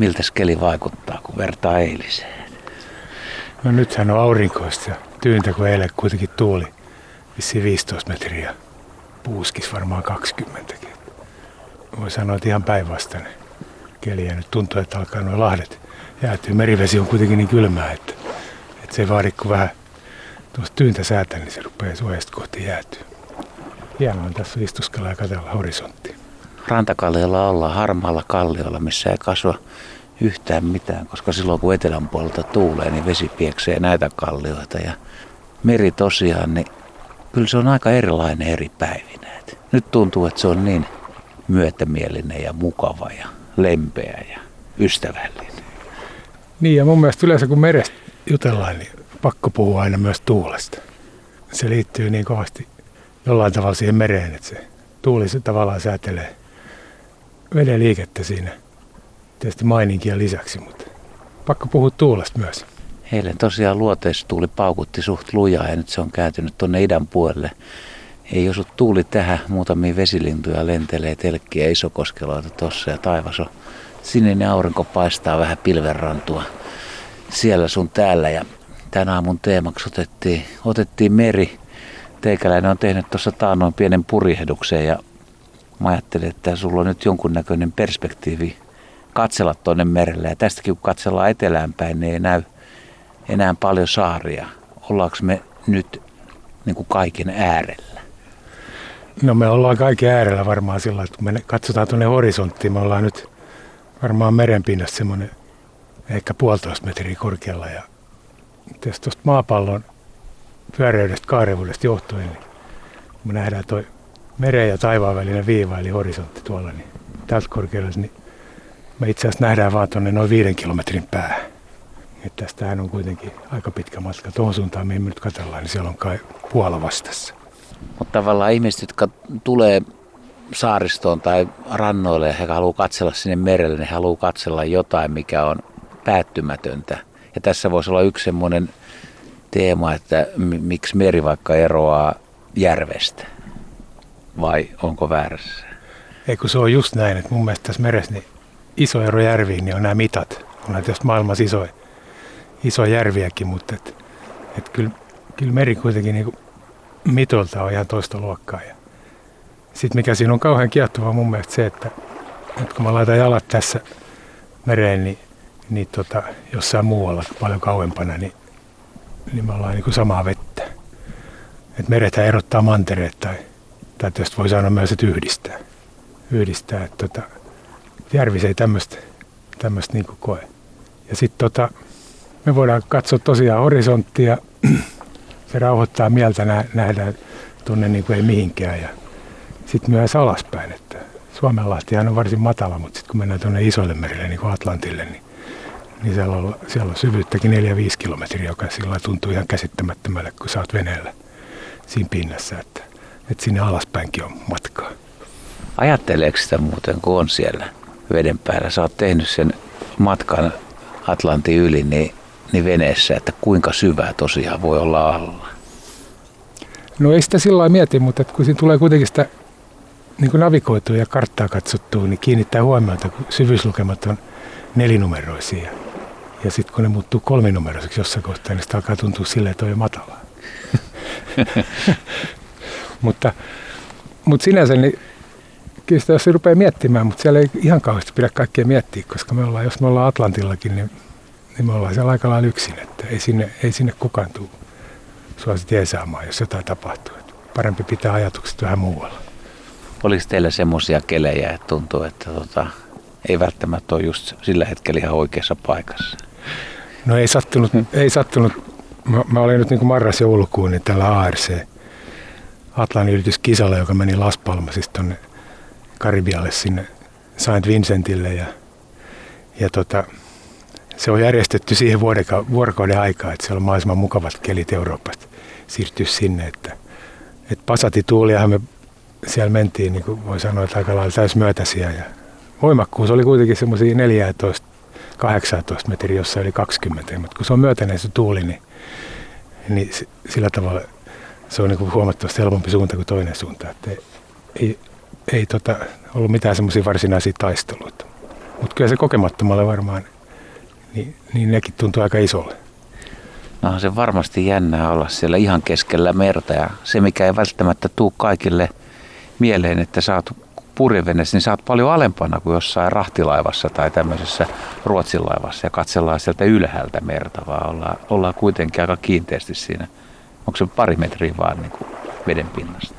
miltä keli vaikuttaa, kun vertaa eiliseen? No nythän on aurinkoista tyyntä, kun eilen kuitenkin tuuli vissiin 15 metriä. Puuskis varmaan 20kin. Voi sanoa, että ihan päinvastainen keli. Ja nyt tuntuu, että alkaa nuo lahdet jäätyä. Merivesi on kuitenkin niin kylmää, että se ei vaadi kuin vähän tuosta tyyntä säätä, niin se rupeaa suojasta kohti jäätyä. Hienoa on tässä istuskella ja katsella horisonttia. Rantakalliolla ollaan, harmaalla kalliolla, missä ei kasva yhtään mitään, koska silloin kun etelän puolelta tuulee, niin vesi pieksee näitä kallioita. Ja meri tosiaan, niin kyllä se on aika erilainen eri päivinä. Nyt tuntuu, että se on niin myötämielinen ja mukava ja lempeä ja ystävällinen. Niin, ja mun mielestä yleensä kun merestä jutellaan, niin pakko puhua aina myös tuulesta. Se liittyy niin kovasti jollain tavalla siihen mereen, että se tuuli se tavallaan säätelee veden liikettä siinä. Tietysti maininkia lisäksi, mutta pakko puhua tuulesta myös. Eilen tosiaan luoteistuuli paukutti suht lujaa ja nyt se on kääntynyt tuonne idän puolelle. Ei osu tuuli tähän, muutamia vesilintuja lentelee, telkkiä, isokoskeloita tuossa ja taivas on sininen, aurinko paistaa vähän pilvenrantua siellä sun täällä. Ja tänä aamun teemaksi otettiin meri. Teikäläinen on tehnyt tuossa taannoin pienen purjehduksen ja mä ajattelin, että sulla on nyt jonkunnäköinen perspektiivi katsella tuonne merelle. Ja tästäkin kun katsellaan eteläänpäin, niin ei näy enää paljon saaria. Ollaanko me nyt niin kuin kaiken äärellä? No me ollaan kaiken äärellä varmaan sillä, että kun me katsotaan tuonne horisonttiin, me ollaan nyt varmaan merenpinnassa semmoinen ehkä 1,5 metriä korkealla. Ja tietysti tuosta maapallon pyöreydestä, kaarevuudesta johtuen, niin kun me nähdään tuo meren ja taivaan välinen viiva, eli horisontti tuolla, niin tältä korkeudessa, niin me itse asiassa nähdään vaan tuonne noin 5 kilometrin päähän. Että tästähän on kuitenkin aika pitkä matka. Tuohon suuntaan, mihin me nyt katsellaan, niin siellä on kai Puola vastassa. Mutta tavallaan ihmiset, jotka tulee saaristoon tai rannoille ja he haluaa katsella sinne merelle, niin he haluaa katsella jotain, mikä on päättymätöntä. Ja tässä voisi olla yksi semmoinen teema, että miksi meri vaikka eroaa järvestä. Vai onko väärässä? Ei, kun se on just näin, että mun mielestä tässä meressä niin iso ero järviin niin on nämä mitat. Onhan tietysti maailmassa iso järviäkin, mutta et kyllä meri kuitenkin niin mitolta on ihan toista luokkaa. Sitten mikä siinä on kauhean kiehtovaa mun mielestä se, että kun mä laitan jalat tässä mereen, niin jossain muualla paljon kauempana, niin me ollaan niin samaa vettä. Et merethän erottaa mantereet tai tietysti voi sanoa myös, että yhdistää. Järvi ei tämmöistä niin koe. Ja sitten me voidaan katsoa tosiaan horisonttia. Se rauhoittaa mieltä, nähdään tunne niin kuin ei mihinkään. Sitten myös alaspäin. Että Suomenlahtihan on varsin matala, mutta sitten kun mennään tuonne isoille merille, niin kuin Atlantille, niin siellä on syvyyttäkin 4-5 kilometriä, joka sillä tuntuu ihan käsittämättömälle, kun sä oot veneellä siinä pinnassa. Että sinne alaspäinkin on matkaa. Ajatteleeko sitä muuten, kun on siellä veden päällä? Sä oot tehnyt sen matkan Atlantin yli niin veneessä, että kuinka syvää tosiaan voi olla alla? No ei sitä sillä lailla mieti, mutta kun siinä tulee kuitenkin sitä niin kuin navigoitua ja karttaa katsottua, niin kiinnittää huomiota, kun syvyyslukemat on 4-numeroisia. Ja sitten kun ne muuttuu 3-numeroisiksi jossain kohtaa, niin sitä alkaa tuntua silleen, että on jo matalaa. mutta sinänsä niin kyllä sitä, jos se rupeaa miettimään, mutta siellä ei ihan kauheasti pidä kaikkea miettiä, koska jos me ollaan Atlantillakin, niin me ollaan siellä aika lailla yksin. Että ei sinne kukaan tule sua sitten jeesaamaan, jos jotain tapahtuu. Että parempi pitää ajatukset vähän muualla. Oliko teillä semmoisia kelejä, että tuntuu, että ei välttämättä ole just sillä hetkellä ihan oikeassa paikassa? No ei sattunut. Ei sattunut. Mä olin nyt niin kuin marras-joulukuun niin tällä ARC Atlantin ylityskisalla, joka meni Las Palmasista tuonne Karibialle sinne Saint Vincentille ja se on järjestetty siihen vuorokauden aikaan, että siellä on mahdollisimman mukavat kelit Euroopasta siirtyä sinne. Että pasatituuliahan me siellä mentiin, niin kuin voi sanoa, että aika lailla täysmyötäisiä. Ja voimakkuus oli kuitenkin semmoisia 14-18 metriä, jossa oli 20. Mutta kun se on myötäinen se tuuli, niin sillä tavalla se on niin kuin huomattavasti helpompi suunta kuin toinen suunta. Että ei ollut mitään semmoisia varsinaisia taisteluita. Mutta kyllä se kokemattomalle varmaan, niin nekin tuntuu aika isolle. No se varmasti jännää olla siellä ihan keskellä merta ja se mikä ei välttämättä tule kaikille mieleen, että sä oot purjeveneessä, niin sä oot paljon alempana kuin jossain rahtilaivassa tai tämmöisessä ruotsinlaivassa ja katsellaan sieltä ylhäältä merta, vaan ollaan kuitenkin aika kiinteästi siinä. Onko se pari metriä vaan niin kuin veden pinnasta?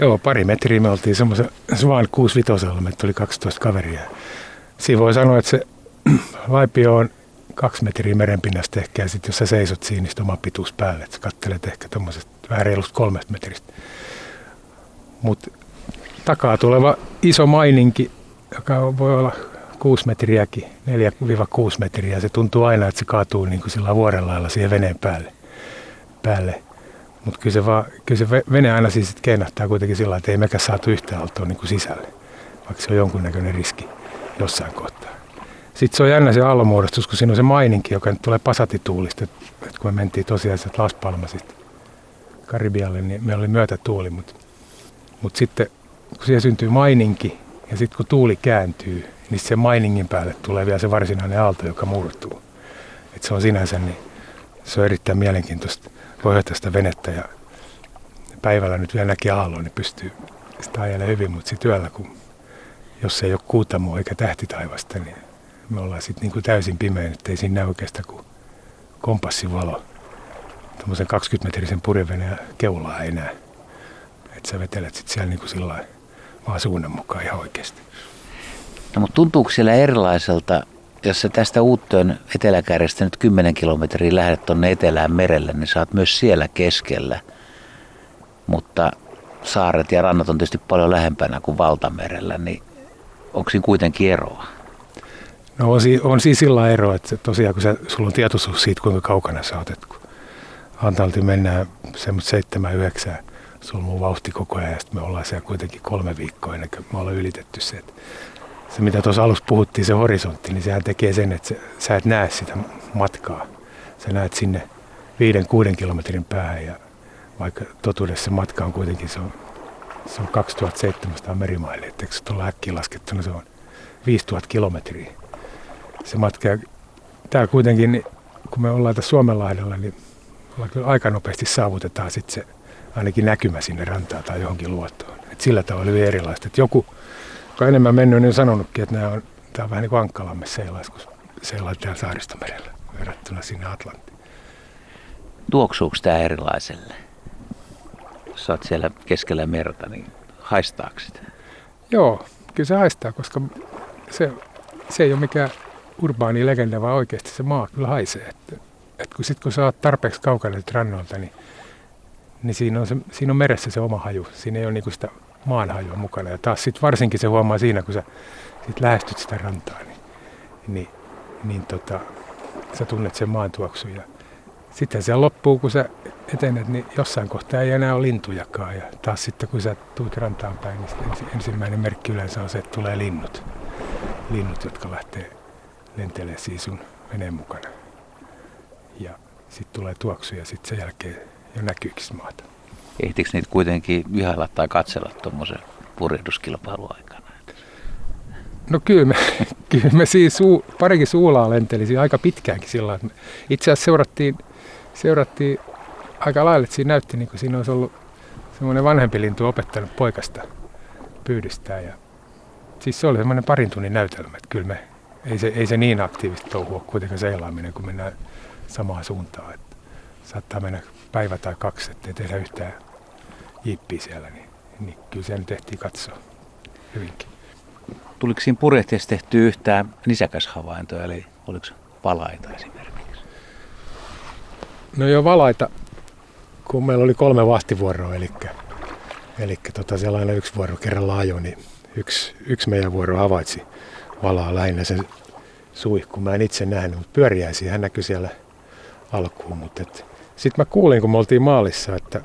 Joo, pari metriä me oltiin semmoisen Swan 65, me tuli 12 kaveria. Siinä voi sanoa, että se laipio on 2 metriä merenpinnasta ehkä, ja sitten jos sä seisot siinä, niin oma pituus päälle, että sä kattelet ehkä tuommoisesta vähän reilusta 3 metristä. Mutta takaa tuleva iso maininki, joka voi olla 6 metriäkin, 4-6 metriä, ja se tuntuu aina, että se kaatuu niin kuin sillä vuoren lailla siihen veneen päälle. Mutta kyllä se vene aina siis kehnahtaa kuitenkin sillä lailla, että ei mekään saatu yhtä aaltoa niin kuin sisälle, vaikka se on jonkunnäköinen riski jossain kohtaa. Sitten se on jännä se aallonmuodostus, kun siinä on se maininki, joka nyt tulee pasatituulista. Et kun me mentiin tosiaan sieltä Las Palmasista Karibialle, niin meillä oli myötätuuli. Mutta sitten kun siihen syntyy maininki ja sitten kun tuuli kääntyy, niin se mainingin päälle tulee vielä se varsinainen aalto, joka murtuu. Et se on sinänsä, niin se on erittäin mielenkiintoista. Voi hyötyä sitä venettä ja päivällä nyt vielä näki aallon, niin pystyy sitä ajelemaan hyvin. Mutta sitten yöllä, kun jos ei ole kuutamoa eikä tähtitaivasta, niin me ollaan sitten niinku täysin pimein, ettei siinä näy oikeastaan kuin kompassivalo. Tuommoisen 20-metrisen purjeveneen keulaa ei näe. Että sä vetelet sitten siellä niinku sillain vaan suunnan mukaan ihan oikeasti. No mutta tuntuuko siellä erilaiselta, jos sä tästä Utön eteläkärjestä nyt 10 kilometriä lähdet tuonne etelään merelle, niin sä oot myös siellä keskellä. Mutta saaret ja rannat on tietysti paljon lähempänä kuin valtamerellä, niin onko siinä kuitenkin eroa? No on siinä sillä ero, että tosiaan kun sulla on tietoisuus siitä, kuinka kaukana sä oot, että kun Antalti mennään semmoista 7-9, sulla on vauhti koko ajan ja sitten me ollaan siellä kuitenkin 3 viikkoa ennen kuin me ollaan ylitetty se. Että se mitä tuossa alussa puhuttiin, se horisontti, niin sehän tekee sen, että sä et näe sitä matkaa. Sä näet sinne 5-6 kilometrin päähän ja vaikka totuudessa se matka on kuitenkin, se on 2700 merimailia, etteikö se tuolla äkkiä laskettuna, se on 5000 kilometriä. Se matka. Tää kuitenkin, kun me ollaan tässä Suomenlahdella, niin kyllä aika nopeasti saavutetaan sitten se ainakin näkymä sinne rantaan tai johonkin luotoon. Et sillä tavalla hyvin erilaista. Et joku, joka enemmän mennyt, niin on sanonutkin, että tämä on vähän niin kuin ankkalamme seilais, kun seilais täällä Saaristomerellä verrattuna sinne Atlanttiin. Tuoksuuko tämä erilaiselle? Jos olet siellä keskellä merta, niin haistaako sitä? Joo, kyllä se haistaa, koska se ei ole mikään urbaani legenda, vaan oikeasti se maa kyllä haisee. Kun sä oot tarpeeksi kaukana rannoilta, niin siinä on meressä se oma haju. Siinä ei ole niinku sitä maanhajua mukana. Ja taas sit varsinkin se huomaa siinä, kun sä sit lähestyt sitä rantaa, niin sä tunnet sen maan tuoksun. Sitten se loppuu, kun sä etenet, niin jossain kohtaa ei enää ole lintujakaan. Ja taas sitten, kun sä tuut rantaan päin, niin ensimmäinen merkki yleensä on se, että tulee linnut. Linnut, jotka lähtee lentelee siis sun veneen mukana. Ja sitten tulee tuoksu ja sitten sen jälkeen jo näkyykin maata. Ehtiikö niitä kuitenkin ihailla tai katsella tuommoisen purjehduskilpailun aikana? No kyllä me siis parikin suulaa lentelisi aika pitkäänkin sillä lailla. Itse asiassa seurattiin aika lailla, että siinä näytti niin kuin siinä olisi ollut semmoinen vanhempi lintu opettanut poikasta pyydystää. Ja siis se oli semmoinen parin tunnin näytelmä, että kyllä me ei se niin aktiivista touhua kuitenkaan seilaaminen, kun mennään samaan suuntaan. Että saattaa mennä päivä tai 2, ettei tehdä yhtään jiippiä siellä, niin kyllä sen tehtiin katsoa hyvinkin. Tuliko siinä purjehtiessa tehtyä yhtään nisäkäshavaintoja, eli oliko valaita esimerkiksi? No joo, valaita, kun meillä oli 3 vahtivuoroa, eli siellä aina 1 vuoro kerrallaan ajoi, niin yksi meidän vuoro havaitsi valaa lähinnä sen suihku. Mä en itse nähnyt, mutta pyöriäisiä hän näkyi siellä alkuun. Sitten mä kuulin, kun me oltiin maalissa, että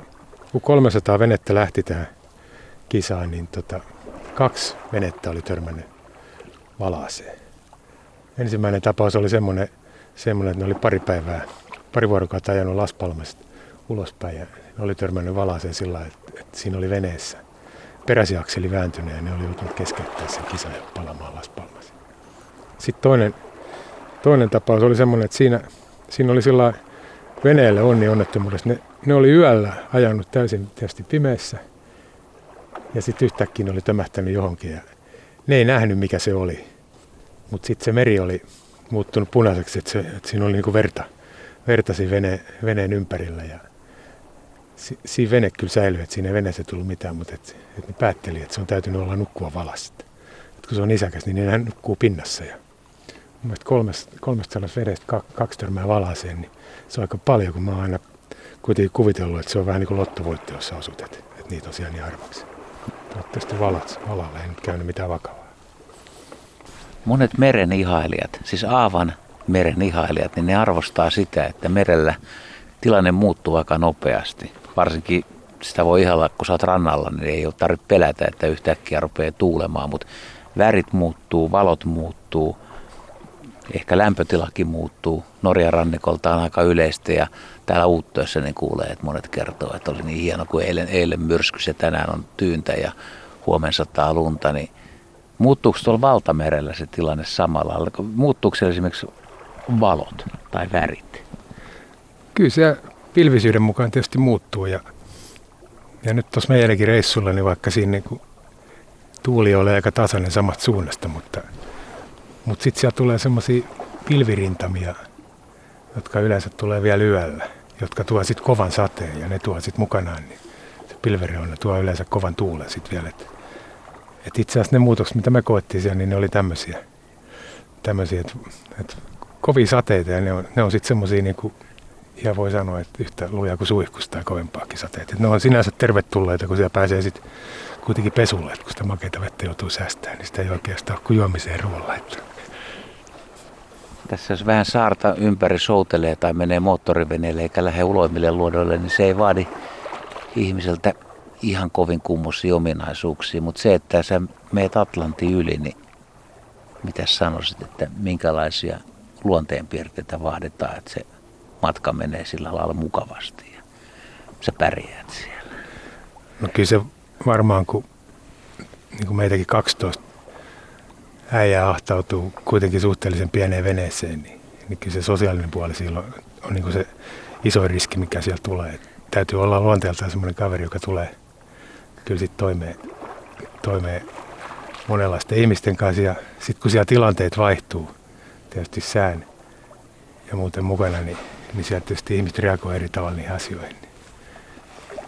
kun 300 venettä lähti tähän kisaan, niin 2 venettä oli törmännyt valaaseen. Ensimmäinen tapaus oli semmoinen, että ne oli pari vuorokautta ajanut Las Palmasista ulospäin ja ne oli törmännyt valaaseen sillä lailla, että siinä oli veneessä peräsiakseli vääntynyt ja ne oli joutunut keskeyttämään sen kisan ja palaamaan Las Palmasiin. Sitten toinen tapaus oli semmoinen, että siinä oli sillä veneellä onnettomuudessa. Ne oli yöllä ajanut täysin tietysti pimeässä ja sitten yhtäkkiä oli tömähtänyt johonkin. Ja ne ei nähnyt, mikä se oli. Mutta sitten se meri oli muuttunut punaiseksi, että siinä oli niinku verta veneen ympärillä. Ja siinä vene kyllä säilyi, että siinä ei veneessä tullut mitään, mutta et ne päätteli, että se on täytynyt olla nukkua valassa. Et kun se on isäkäs, niin ne nukkuu pinnassa. Ja mun mielestä 300 vedestä 2 törmää valaseen, niin se on aika paljon, kun mä oon aina kuitenkin kuvitellut, että se on vähän niin kuin lottovoitto, jos sä osut, että niitä on siellä niin harvaksi. Toivottavasti valalle ei nyt käynyt mitään vakavaa. Monet meren ihailijat, siis aavan meren ihailijat, niin ne arvostaa sitä, että merellä tilanne muuttuu aika nopeasti. Varsinkin sitä voi ihailla, kun sä oot rannalla, niin ei ole tarvitse pelätä, että yhtäkkiä rupeaa tuulemaan. Mutta värit muuttuu, valot muuttuu, ehkä lämpötilakin muuttuu. Norjan rannikolta on aika yleistä ja täällä Utössä ne kuulee, että monet kertoo, että oli niin hieno kuin eilen myrskys ja tänään on tyyntä ja huomenna sataa lunta. Niin muuttuuko tuolla valtamerellä se tilanne samalla lailla? Muuttuuko siellä esimerkiksi valot tai värit? Kyllä se pilvisyyden mukaan tietysti muuttuu. Ja nyt tuossa meidänkin reissulla, niin vaikka siinä niin tuuli oli aika tasainen samasta suunnasta, mutta sitten siellä tulee semmoisia pilvirintamia, jotka yleensä tulee vielä yöllä, jotka tuovat sitten kovan sateen ja ne tuovat sitten mukanaan. Niin se pilvirionna tuo yleensä kovan tuulen sitten vielä. Et itse asiassa ne muutokset, mitä me koettiin siellä, niin ne oli tämmöisiä että kovia sateita ja ne on sitten semmoisia, niin kuin ihan voi sanoa, että yhtä lujaa kuin suihkusta tai kovempaakin sateita. Et ne on sinänsä tervetulleita, kun siellä pääsee sitten kuitenkin pesulle, että kun sitä makeita vettä joutuu säästämään, niin sitä ei oikeastaan ole kuin juomiseen ruoalla. Tässä jos vähän saarta ympäri soutelee tai menee moottoriveneelle eikä lähde uloimmille luodoille, niin se ei vaadi ihmiseltä ihan kovin kummosia ominaisuuksia. Mutta se, että sä meet Atlantin yli, niin mitä sanoisit, että minkälaisia luonteenpiirteitä vaaditaan, että se matka menee sillä lailla mukavasti ja sä pärjäät siellä? No kyllä se varmaan, kun niin kuin meitäkin 12 äijää ahtautuu kuitenkin suhteellisen pieneen veneeseen, niin kyllä se sosiaalinen puoli silloin on niin kuin se iso riski, mikä siellä tulee. Et täytyy olla luonteeltaan semmoinen kaveri, joka tulee kyllä sitten toimeen monenlaisten ihmisten kanssa. Ja sitten kun siellä tilanteet vaihtuu, tietysti sään ja muuten mukana, niin siellä tietysti ihmiset reagoivat eri tavalla niihin asioihin.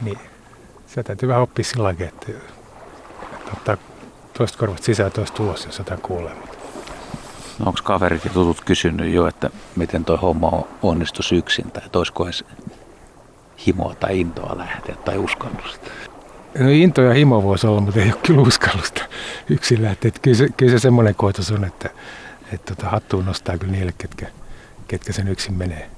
Niin se täytyy vähän oppia sillä lailla, että ottaa toista korvat sisään ja toista ulos, jos jotain kuulee. No onko kaverit ja tutut kysynyt jo, että miten toi homma onnistuisi yksin tai olisiko edes himoa tai intoa lähteä tai uskallusta? No into ja himo voisi olla, mutta ei ole kyllä uskallusta yksin lähteä. Kyllä se semmoinen koitos on, että hattuun nostaa kyllä niille, ketkä sen yksin menee.